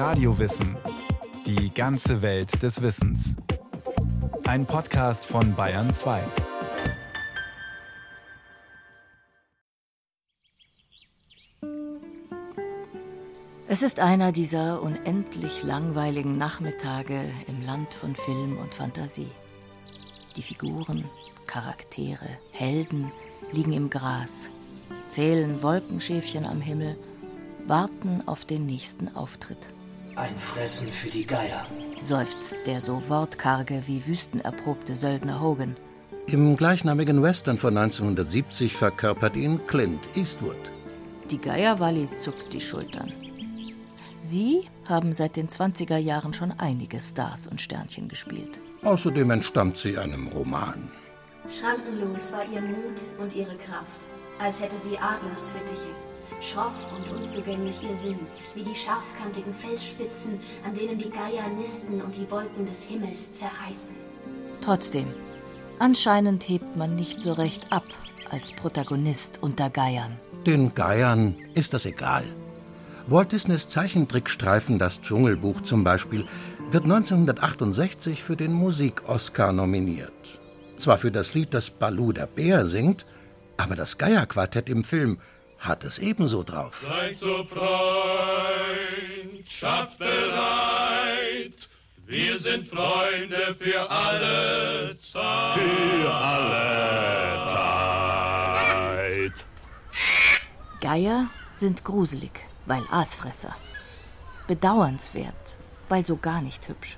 Radio Wissen. Die ganze Welt des Wissens. Ein Podcast von Bayern 2. Es ist einer dieser unendlich langweiligen Nachmittage im Land von Film und Fantasie. Die Figuren, Charaktere, Helden liegen im Gras, zählen Wolkenschäfchen am Himmel, warten auf den nächsten Auftritt. Ein Fressen für die Geier, seufzt der so wortkarge wie wüstenerprobte Söldner Hogan. Im gleichnamigen Western von 1970 verkörpert ihn Clint Eastwood. Die Geierwalli zuckt die Schultern. Sie haben seit den 20er Jahren schon einige Stars und Sternchen gespielt. Außerdem entstammt sie einem Roman. Schrankenlos war ihr Mut und ihre Kraft, als hätte sie Adlersfittiche. Schroff und unzugänglich ihr Sinn, wie die scharfkantigen Felsspitzen, an denen die Geier nisten und die Wolken des Himmels zerreißen. Trotzdem, anscheinend hebt man nicht so recht ab als Protagonist unter Geiern. Den Geiern ist das egal. Walt Disneys Zeichentrickstreifen Das Dschungelbuch zum Beispiel wird 1968 für den Musik-Oscar nominiert. Zwar für das Lied, das Baloo der Bär singt, aber das Geierquartett im Film hat es ebenso drauf. Seid so freundschaftsbereit, wir sind Freunde für alle Zeit. Für alle Zeit. Geier sind gruselig, weil Aasfresser. Bedauernswert, weil so gar nicht hübsch.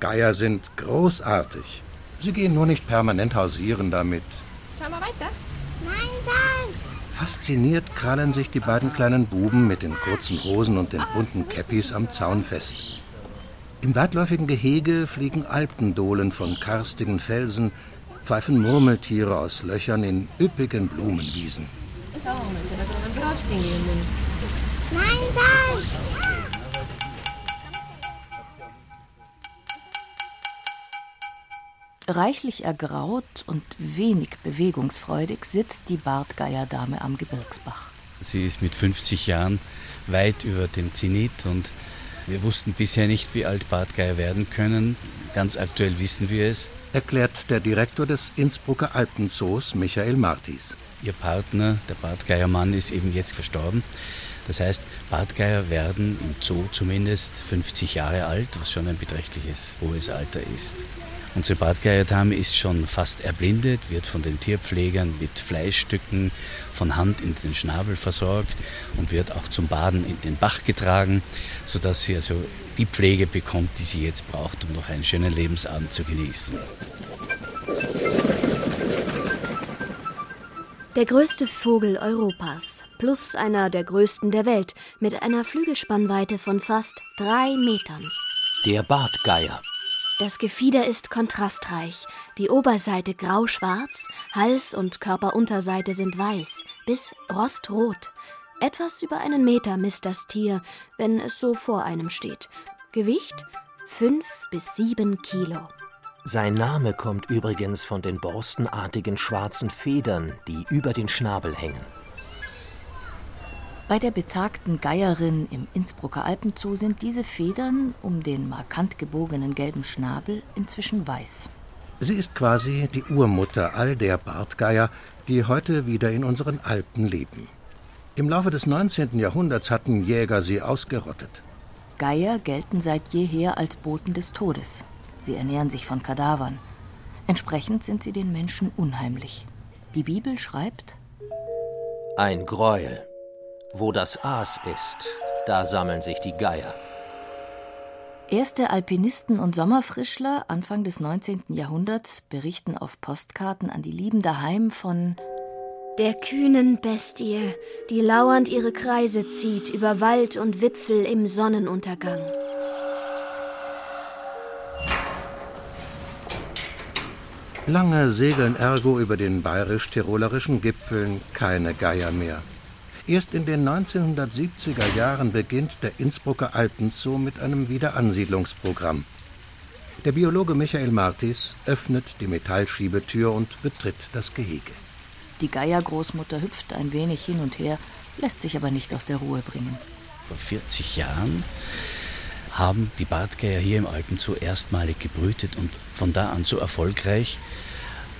Geier sind großartig. Sie gehen nur nicht permanent hausieren damit. Schau mal weiter. Nein, danke. Fasziniert krallen sich die beiden kleinen Buben mit den kurzen Hosen und den bunten Käppis am Zaun fest. Im weitläufigen Gehege fliegen Alpendohlen von karstigen Felsen, pfeifen Murmeltiere aus Löchern in üppigen Blumenwiesen. Reichlich ergraut und wenig bewegungsfreudig sitzt die Bartgeierdame am Gebirgsbach. Sie ist mit 50 Jahren weit über dem Zenit und wir wussten bisher nicht, wie alt Bartgeier werden können. Ganz aktuell wissen wir es, erklärt der Direktor des Innsbrucker Alpenzoos, Michael Martis. Ihr Partner, der Bartgeiermann, ist eben jetzt verstorben. Das heißt, Bartgeier werden im Zoo zumindest 50 Jahre alt, was schon ein beträchtliches hohes Alter ist. Unsere Bartgeierdame ist schon fast erblindet, wird von den Tierpflegern mit Fleischstücken von Hand in den Schnabel versorgt und wird auch zum Baden in den Bach getragen, sodass sie also die Pflege bekommt, die sie jetzt braucht, um noch einen schönen Lebensabend zu genießen. Der größte Vogel Europas, plus einer der größten der Welt, mit einer Flügelspannweite von fast 3 Metern. Der Bartgeier. Das Gefieder ist kontrastreich, die Oberseite grau-schwarz, Hals- und Körperunterseite sind weiß, bis rostrot. Etwas über 1 Meter misst das Tier, wenn es so vor einem steht. Gewicht 5 bis 7 Kilo. Sein Name kommt übrigens von den borstenartigen schwarzen Federn, die über den Schnabel hängen. Bei der betagten Geierin im Innsbrucker Alpenzoo sind diese Federn um den markant gebogenen gelben Schnabel inzwischen weiß. Sie ist quasi die Urmutter all der Bartgeier, die heute wieder in unseren Alpen leben. Im Laufe des 19. Jahrhunderts hatten Jäger sie ausgerottet. Geier gelten seit jeher als Boten des Todes. Sie ernähren sich von Kadavern. Entsprechend sind sie den Menschen unheimlich. Die Bibel schreibt: Ein Gräuel. Wo das Aas ist, da sammeln sich die Geier. Erste Alpinisten und Sommerfrischler Anfang des 19. Jahrhunderts berichten auf Postkarten an die Lieben daheim von der kühnen Bestie, die lauernd ihre Kreise zieht über Wald und Wipfel im Sonnenuntergang. Lange segeln ergo über den bayerisch-tirolerischen Gipfeln keine Geier mehr. Erst in den 1970er Jahren beginnt der Innsbrucker Alpenzoo mit einem Wiederansiedlungsprogramm. Der Biologe Michael Martis öffnet die Metallschiebetür und betritt das Gehege. Die Geiergroßmutter hüpft ein wenig hin und her, lässt sich aber nicht aus der Ruhe bringen. Vor 40 Jahren haben die Bartgeier hier im Alpenzoo erstmalig gebrütet und von da an so erfolgreich,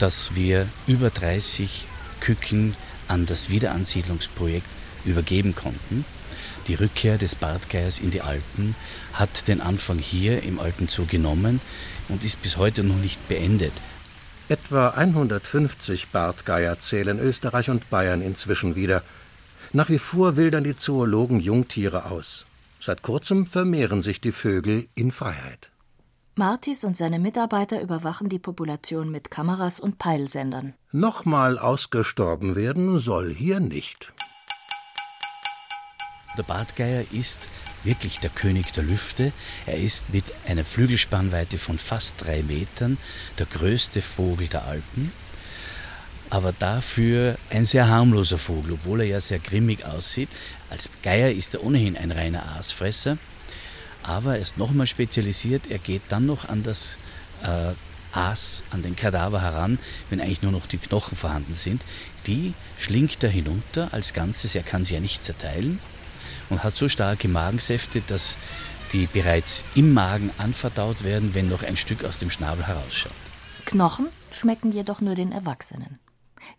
dass wir über 30 Küken an das Wiederansiedlungsprojekt übergeben konnten. Die Rückkehr des Bartgeiers in die Alpen hat den Anfang hier im Alpenzoo genommen und ist bis heute noch nicht beendet. Etwa 150 Bartgeier zählen Österreich und Bayern inzwischen wieder. Nach wie vor wildern die Zoologen Jungtiere aus. Seit kurzem vermehren sich die Vögel in Freiheit. Martis und seine Mitarbeiter überwachen die Population mit Kameras und Peilsendern. Nochmal ausgestorben werden soll hier nicht. Der Bartgeier ist wirklich der König der Lüfte. Er ist mit einer Flügelspannweite von fast 3 Metern der größte Vogel der Alpen. Aber dafür ein sehr harmloser Vogel, obwohl er ja sehr grimmig aussieht. Als Geier ist er ohnehin ein reiner Aasfresser. Aber er ist nochmal spezialisiert. Er geht dann noch an das Aas, an den Kadaver heran, wenn eigentlich nur noch die Knochen vorhanden sind. Die schlingt er hinunter als Ganzes. Er kann sie ja nicht zerteilen. Und hat so starke Magensäfte, dass die bereits im Magen anverdaut werden, wenn noch ein Stück aus dem Schnabel herausschaut. Knochen schmecken jedoch nur den Erwachsenen.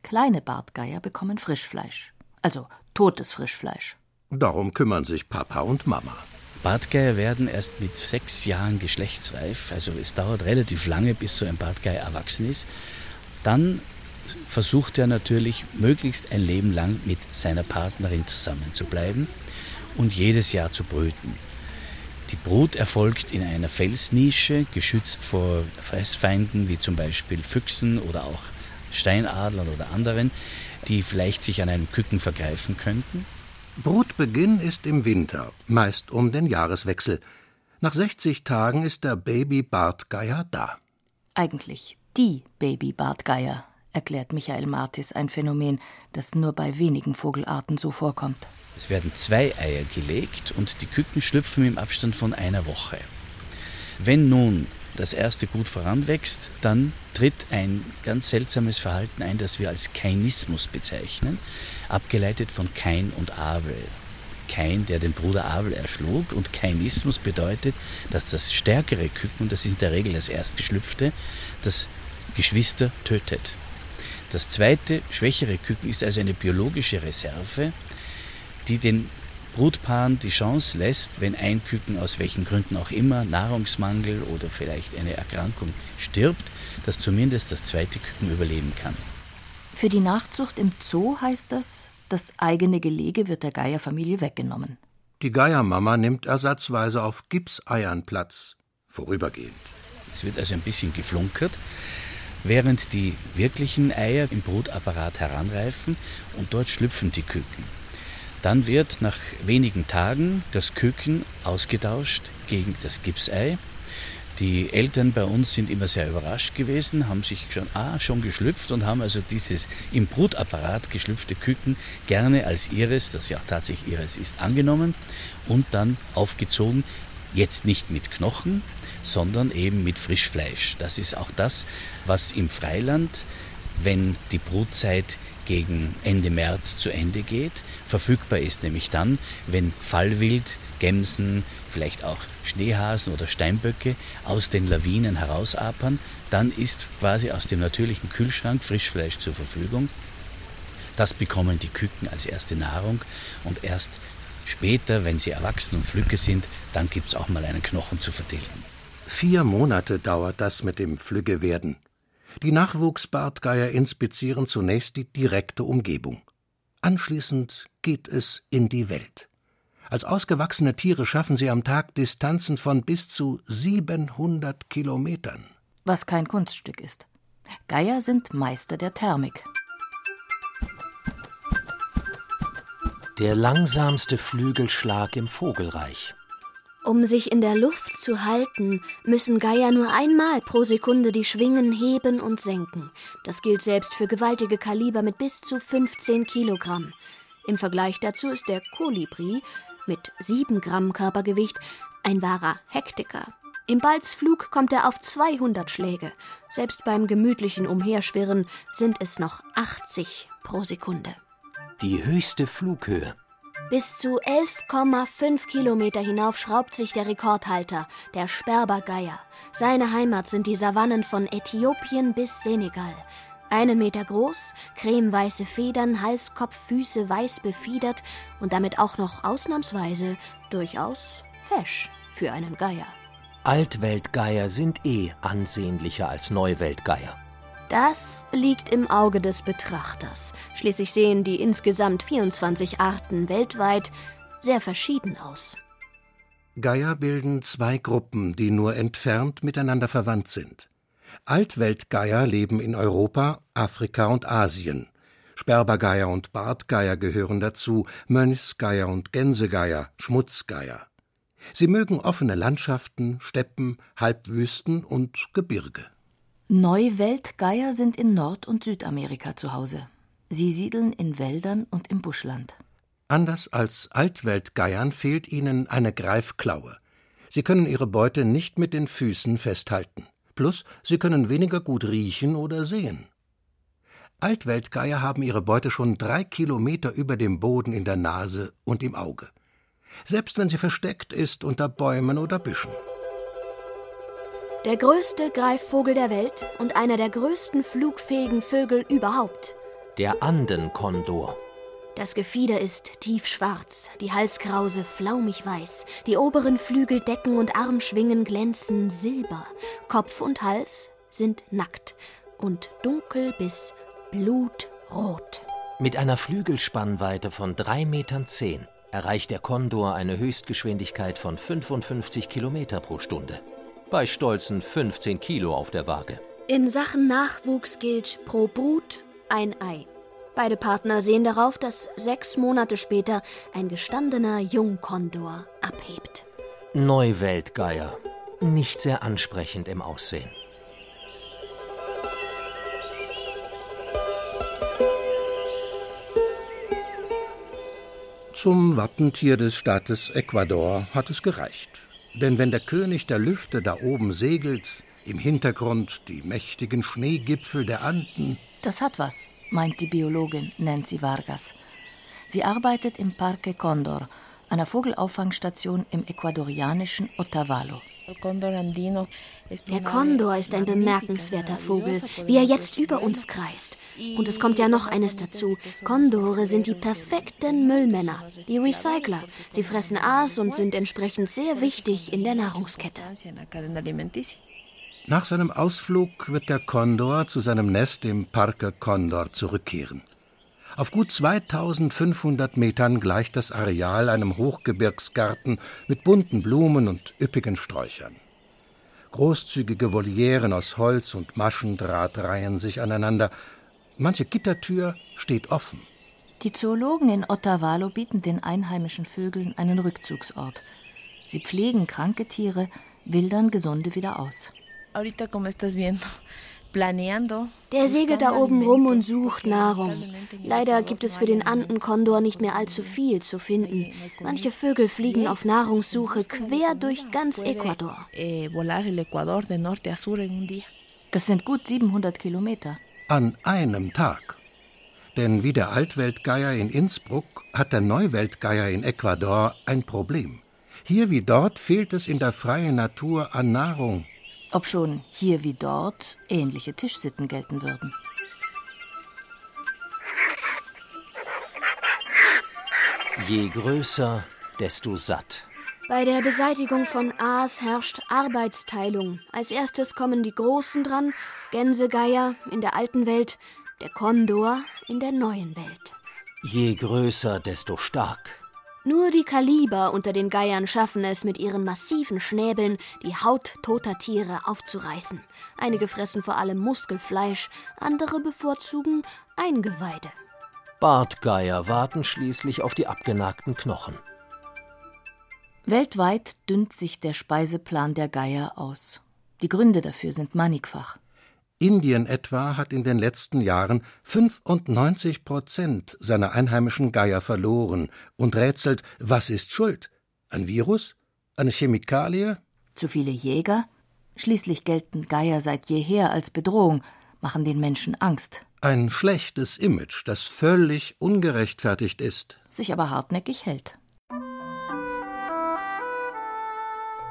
Kleine Bartgeier bekommen Frischfleisch, also totes Frischfleisch. Darum kümmern sich Papa und Mama. Bartgeier werden erst mit 6 Jahren geschlechtsreif, also es dauert relativ lange, bis so ein Bartgeier erwachsen ist. Dann versucht er natürlich, möglichst ein Leben lang mit seiner Partnerin zusammen zu bleiben und jedes Jahr zu brüten. Die Brut erfolgt in einer Felsnische, geschützt vor Fressfeinden wie zum Beispiel Füchsen oder auch Steinadlern oder anderen, die vielleicht sich an einem Küken vergreifen könnten. Brutbeginn ist im Winter, meist um den Jahreswechsel. Nach 60 Tagen ist der Baby-Bartgeier da. Eigentlich die Baby-Bartgeier, erklärt Michael Martis, ein Phänomen, das nur bei wenigen Vogelarten so vorkommt. Es werden 2 Eier gelegt und die Küken schlüpfen im Abstand von 1 Woche. Wenn nun das erste gut voranwächst, dann tritt ein ganz seltsames Verhalten ein, das wir als Kainismus bezeichnen, abgeleitet von Kain und Abel. Kain, der den Bruder Abel erschlug, und Kainismus bedeutet, dass das stärkere Küken, und das ist in der Regel das Erstgeschlüpfte, das Geschwister tötet. Das zweite, schwächere Küken ist also eine biologische Reserve, die den Brutpaaren die Chance lässt, wenn ein Küken aus welchen Gründen auch immer, Nahrungsmangel oder vielleicht eine Erkrankung, stirbt, dass zumindest das zweite Küken überleben kann. Für die Nachzucht im Zoo heißt das, das eigene Gelege wird der Geierfamilie weggenommen. Die Geiermama nimmt ersatzweise auf Gipseiern Platz, vorübergehend. Es wird also ein bisschen geflunkert, während die wirklichen Eier im Brutapparat heranreifen und dort schlüpfen die Küken. Dann wird nach wenigen Tagen das Küken ausgetauscht gegen das Gipsei. Die Eltern bei uns sind immer sehr überrascht gewesen, haben sich schon geschlüpft und haben also dieses im Brutapparat geschlüpfte Küken gerne als ihres, das ja auch tatsächlich ihres ist, angenommen und dann aufgezogen. Jetzt nicht mit Knochen, sondern eben mit Frischfleisch. Das ist auch das, was im Freiland, wenn die Brutzeit gegen Ende März zu Ende geht, verfügbar ist, nämlich dann, wenn Fallwild, Gämsen, vielleicht auch Schneehasen oder Steinböcke aus den Lawinen herausapern, dann ist quasi aus dem natürlichen Kühlschrank Frischfleisch zur Verfügung. Das bekommen die Küken als erste Nahrung und erst später, wenn sie erwachsen und flügge sind, dann gibt es auch mal einen Knochen zu vertilgen. 4 Monate dauert das mit dem Flüggewerden. Die Nachwuchsbartgeier inspizieren zunächst die direkte Umgebung. Anschließend geht es in die Welt. Als ausgewachsene Tiere schaffen sie am Tag Distanzen von bis zu 700 Kilometern. Was kein Kunststück ist. Geier sind Meister der Thermik. Der langsamste Flügelschlag im Vogelreich. Um sich in der Luft zu halten, müssen Geier nur einmal pro Sekunde die Schwingen heben und senken. Das gilt selbst für gewaltige Kaliber mit bis zu 15 Kilogramm. Im Vergleich dazu ist der Kolibri mit 7 Gramm Körpergewicht ein wahrer Hektiker. Im Balzflug kommt er auf 200 Schläge. Selbst beim gemütlichen Umherschwirren sind es noch 80 pro Sekunde. Die höchste Flughöhe. Bis zu 11,5 Kilometer hinauf schraubt sich der Rekordhalter, der Sperbergeier. Seine Heimat sind die Savannen von Äthiopien bis Senegal. 1 Meter groß, cremeweiße Federn, Hals, Kopf, Füße weiß befiedert und damit auch noch ausnahmsweise durchaus fesch für einen Geier. Altweltgeier sind ansehnlicher als Neuweltgeier. Das liegt im Auge des Betrachters. Schließlich sehen die insgesamt 24 Arten weltweit sehr verschieden aus. Geier bilden 2 Gruppen, die nur entfernt miteinander verwandt sind. Altweltgeier leben in Europa, Afrika und Asien. Sperbergeier und Bartgeier gehören dazu, Mönchsgeier und Gänsegeier, Schmutzgeier. Sie mögen offene Landschaften, Steppen, Halbwüsten und Gebirge. Neuweltgeier sind in Nord- und Südamerika zu Hause. Sie siedeln in Wäldern und im Buschland. Anders als Altweltgeiern fehlt ihnen eine Greifklaue. Sie können ihre Beute nicht mit den Füßen festhalten. Plus, sie können weniger gut riechen oder sehen. Altweltgeier haben ihre Beute schon 3 Kilometer über dem Boden in der Nase und im Auge. Selbst wenn sie versteckt ist unter Bäumen oder Büschen. Der größte Greifvogel der Welt und einer der größten flugfähigen Vögel überhaupt. Der Andenkondor. Das Gefieder ist tiefschwarz, die Halskrause flaumig weiß, die oberen Flügel, Decken und Armschwingen glänzen silber, Kopf und Hals sind nackt und dunkel bis blutrot. Mit einer Flügelspannweite von 3,10 Metern erreicht der Kondor eine Höchstgeschwindigkeit von 55 Kilometer pro Stunde. Bei stolzen 15 Kilo auf der Waage. In Sachen Nachwuchs gilt pro Brut ein Ei. Beide Partner sehen darauf, dass 6 Monate später ein gestandener Jungkondor abhebt. Neuweltgeier. Nicht sehr ansprechend im Aussehen. Zum Wappentier des Staates Ecuador hat es gereicht. Denn wenn der König der Lüfte da oben segelt, im Hintergrund die mächtigen Schneegipfel der Anden... Das hat was, meint die Biologin Nancy Vargas. Sie arbeitet im Parque Condor, einer Vogelauffangstation im ecuadorianischen Otavalo. Der Kondor ist ein bemerkenswerter Vogel, wie er jetzt über uns kreist. Und es kommt ja noch eines dazu. Kondore sind die perfekten Müllmänner, die Recycler. Sie fressen Aas und sind entsprechend sehr wichtig in der Nahrungskette. Nach seinem Ausflug wird der Kondor zu seinem Nest im Parque Condor zurückkehren. Auf gut 2500 Metern gleicht das Areal einem Hochgebirgsgarten mit bunten Blumen und üppigen Sträuchern. Großzügige Volieren aus Holz und Maschendraht reihen sich aneinander. Manche Gittertür steht offen. Die Zoologen in Otavalo bieten den einheimischen Vögeln einen Rückzugsort. Sie pflegen kranke Tiere, wildern gesunde wieder aus. Ahorita, ¿cómo estás viendo? Der segelt da oben rum und sucht Nahrung. Leider gibt es für den Andenkondor nicht mehr allzu viel zu finden. Manche Vögel fliegen auf Nahrungssuche quer durch ganz Ecuador. Das sind gut 700 Kilometer. An einem Tag. Denn wie der Altweltgeier in Innsbruck hat der Neuweltgeier in Ecuador ein Problem. Hier wie dort fehlt es in der freien Natur an Nahrung. Obschon hier wie dort ähnliche Tischsitten gelten würden. Je größer, desto satt. Bei der Beseitigung von Aas herrscht Arbeitsteilung. Als erstes kommen die Großen dran, Gänsegeier in der alten Welt, der Kondor in der neuen Welt. Je größer, desto stark. Nur die Kaliber unter den Geiern schaffen es, mit ihren massiven Schnäbeln die Haut toter Tiere aufzureißen. Einige fressen vor allem Muskelfleisch, andere bevorzugen Eingeweide. Bartgeier warten schließlich auf die abgenagten Knochen. Weltweit dünnt sich der Speiseplan der Geier aus. Die Gründe dafür sind mannigfach. Indien etwa hat in den letzten Jahren 95% seiner einheimischen Geier verloren und rätselt, was ist schuld? Ein Virus? Eine Chemikalie? Zu viele Jäger? Schließlich gelten Geier seit jeher als Bedrohung, machen den Menschen Angst. Ein schlechtes Image, das völlig ungerechtfertigt ist, sich aber hartnäckig hält.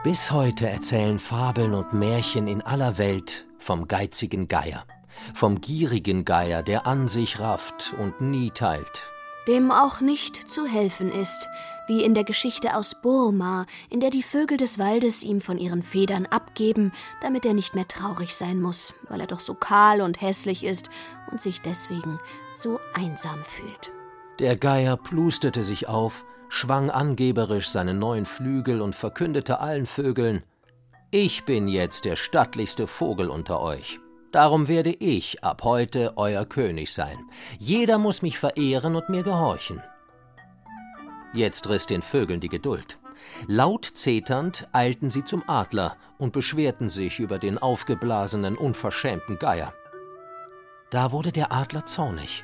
Bis heute erzählen Fabeln und Märchen in aller Welt vom geizigen Geier, vom gierigen Geier, der an sich rafft und nie teilt. Dem auch nicht zu helfen ist, wie in der Geschichte aus Burma, in der die Vögel des Waldes ihm von ihren Federn abgeben, damit er nicht mehr traurig sein muss, weil er doch so kahl und hässlich ist und sich deswegen so einsam fühlt. Der Geier plusterte sich auf, schwang angeberisch seine neuen Flügel und verkündete allen Vögeln: Ich bin jetzt der stattlichste Vogel unter euch. Darum werde ich ab heute euer König sein. Jeder muss mich verehren und mir gehorchen. Jetzt riss den Vögeln die Geduld. Laut zeternd eilten sie zum Adler und beschwerten sich über den aufgeblasenen, unverschämten Geier. Da wurde der Adler zornig.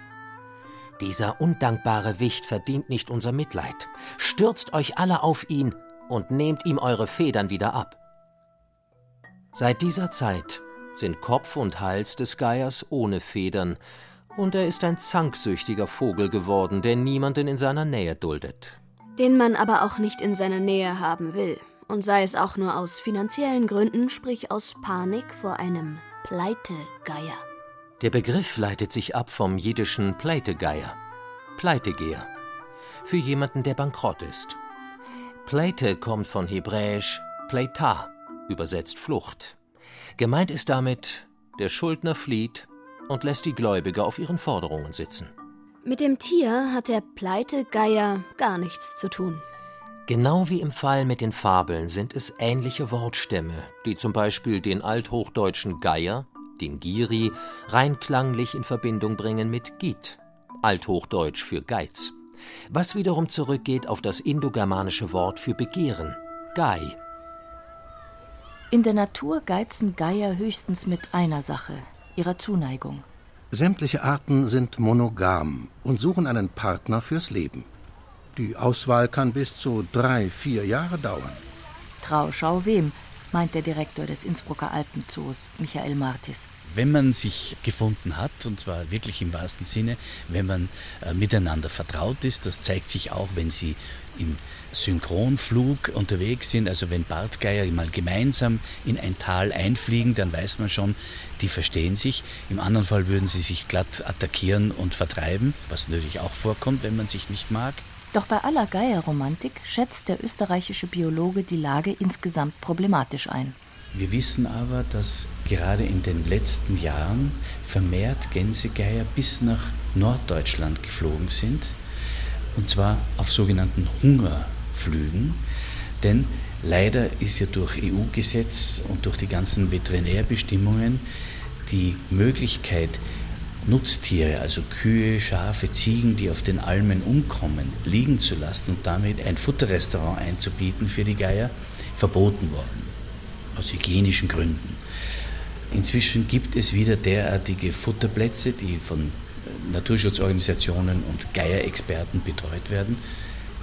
Dieser undankbare Wicht verdient nicht unser Mitleid. Stürzt euch alle auf ihn und nehmt ihm eure Federn wieder ab. Seit dieser Zeit sind Kopf und Hals des Geiers ohne Federn, und er ist ein zanksüchtiger Vogel geworden, der niemanden in seiner Nähe duldet. Den man aber auch nicht in seiner Nähe haben will, und sei es auch nur aus finanziellen Gründen, sprich aus Panik vor einem Pleitegeier. Der Begriff leitet sich ab vom jiddischen Pleitegeier, Pleitegeher, für jemanden, der bankrott ist. Pleite kommt von hebräisch Pleita, übersetzt Flucht. Gemeint ist damit, der Schuldner flieht und lässt die Gläubiger auf ihren Forderungen sitzen. Mit dem Tier hat der Pleitegeier gar nichts zu tun. Genau wie im Fall mit den Fabeln sind es ähnliche Wortstämme, die zum Beispiel den althochdeutschen Geier, den Giri, rein klanglich in Verbindung bringen mit Git, althochdeutsch für Geiz, was wiederum zurückgeht auf das indogermanische Wort für Begehren, Gai. In der Natur geizen Geier höchstens mit einer Sache, ihrer Zuneigung. Sämtliche Arten sind monogam und suchen einen Partner fürs Leben. Die Auswahl kann bis zu 3-4 Jahre dauern. Trau, schau wem, meint der Direktor des Innsbrucker Alpenzoos, Michael Martis. Wenn man sich gefunden hat, und zwar wirklich im wahrsten Sinne, wenn man miteinander vertraut ist, das zeigt sich auch, wenn sie im Synchronflug unterwegs sind, also wenn Bartgeier mal gemeinsam in ein Tal einfliegen, dann weiß man schon, die verstehen sich. Im anderen Fall würden sie sich glatt attackieren und vertreiben, was natürlich auch vorkommt, wenn man sich nicht mag. Doch bei aller Geierromantik schätzt der österreichische Biologe die Lage insgesamt problematisch ein. Wir wissen aber, dass gerade in den letzten Jahren vermehrt Gänsegeier bis nach Norddeutschland geflogen sind. Und zwar auf sogenannten Hungerflügen, denn leider ist ja durch EU-Gesetz und durch die ganzen Veterinärbestimmungen die Möglichkeit, Nutztiere, also Kühe, Schafe, Ziegen, die auf den Almen umkommen, liegen zu lassen und damit ein Futterrestaurant einzubieten für die Geier, verboten worden, aus hygienischen Gründen. Inzwischen gibt es wieder derartige Futterplätze, die von Naturschutzorganisationen und Geierexperten betreut werden.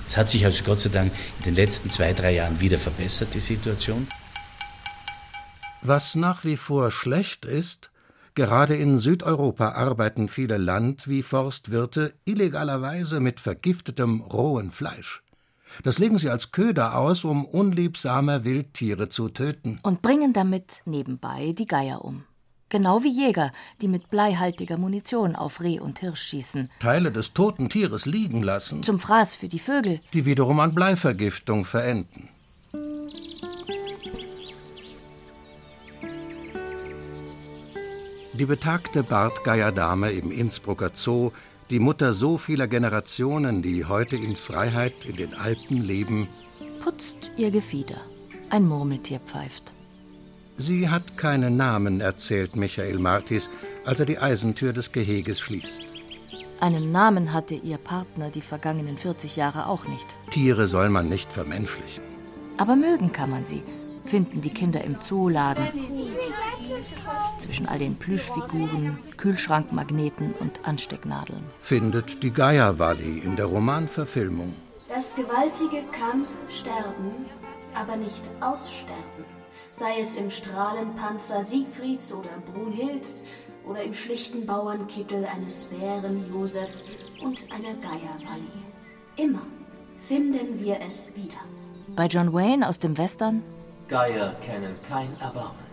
Es hat sich also Gott sei Dank in den letzten 2-3 Jahren wieder verbessert, die Situation. Was nach wie vor schlecht ist, gerade in Südeuropa arbeiten viele Land- wie Forstwirte illegalerweise mit vergiftetem rohem Fleisch. Das legen sie als Köder aus, um unliebsame Wildtiere zu töten. Und bringen damit nebenbei die Geier um. Genau wie Jäger, die mit bleihaltiger Munition auf Reh und Hirsch schießen. Teile des toten Tieres liegen lassen. Zum Fraß für die Vögel. Die wiederum an Bleivergiftung verenden. Die betagte Bartgeierdame im Innsbrucker Zoo, die Mutter so vieler Generationen, die heute in Freiheit in den Alpen leben, putzt ihr Gefieder. Ein Murmeltier pfeift. Sie hat keinen Namen, erzählt Michael Martis, als er die Eisentür des Geheges schließt. Einen Namen hatte ihr Partner die vergangenen 40 Jahre auch nicht. Tiere soll man nicht vermenschlichen. Aber mögen kann man sie, finden die Kinder im Zooladen. Zwischen all den Plüschfiguren, Kühlschrankmagneten und Anstecknadeln. Findet die Geierwalli in der Romanverfilmung. Das Gewaltige kann sterben, aber nicht aussterben. Sei es im Strahlenpanzer Siegfrieds oder Brunhilds oder im schlichten Bauernkittel eines bären Josef und einer Geierwalli. Immer finden wir es wieder. Bei John Wayne aus dem Western: Geier kennen kein Erbarmen.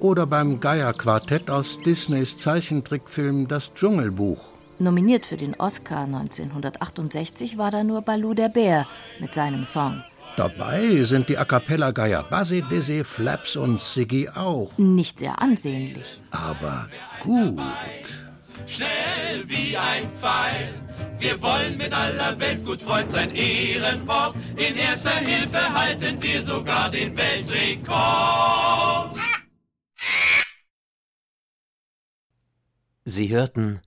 Oder beim Geierquartett aus Disneys Zeichentrickfilm Das Dschungelbuch. Nominiert für den Oscar 1968 war da nur Baloo der Bär mit seinem Song. Dabei sind die A-Cappella-Geier Bazzi, Dizzy, Flaps und Ziggy auch. Nicht sehr ansehnlich. Aber gut. Schnell wie ein Pfeil. Wir wollen mit aller Welt gut Freund sein Ehrenwort. In erster Hilfe halten wir sogar den Weltrekord. Sie hörten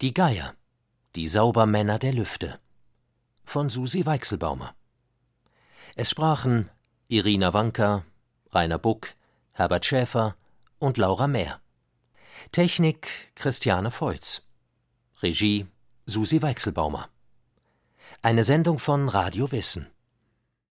Die Geier, die Saubermänner der Lüfte von Susi Weichselbaumer. Es sprachen Irina Wanker, Rainer Buck, Herbert Schäfer und Laura Mehr. Technik Christiane Volz. Regie Susi Weichselbaumer. Eine Sendung von Radio Wissen.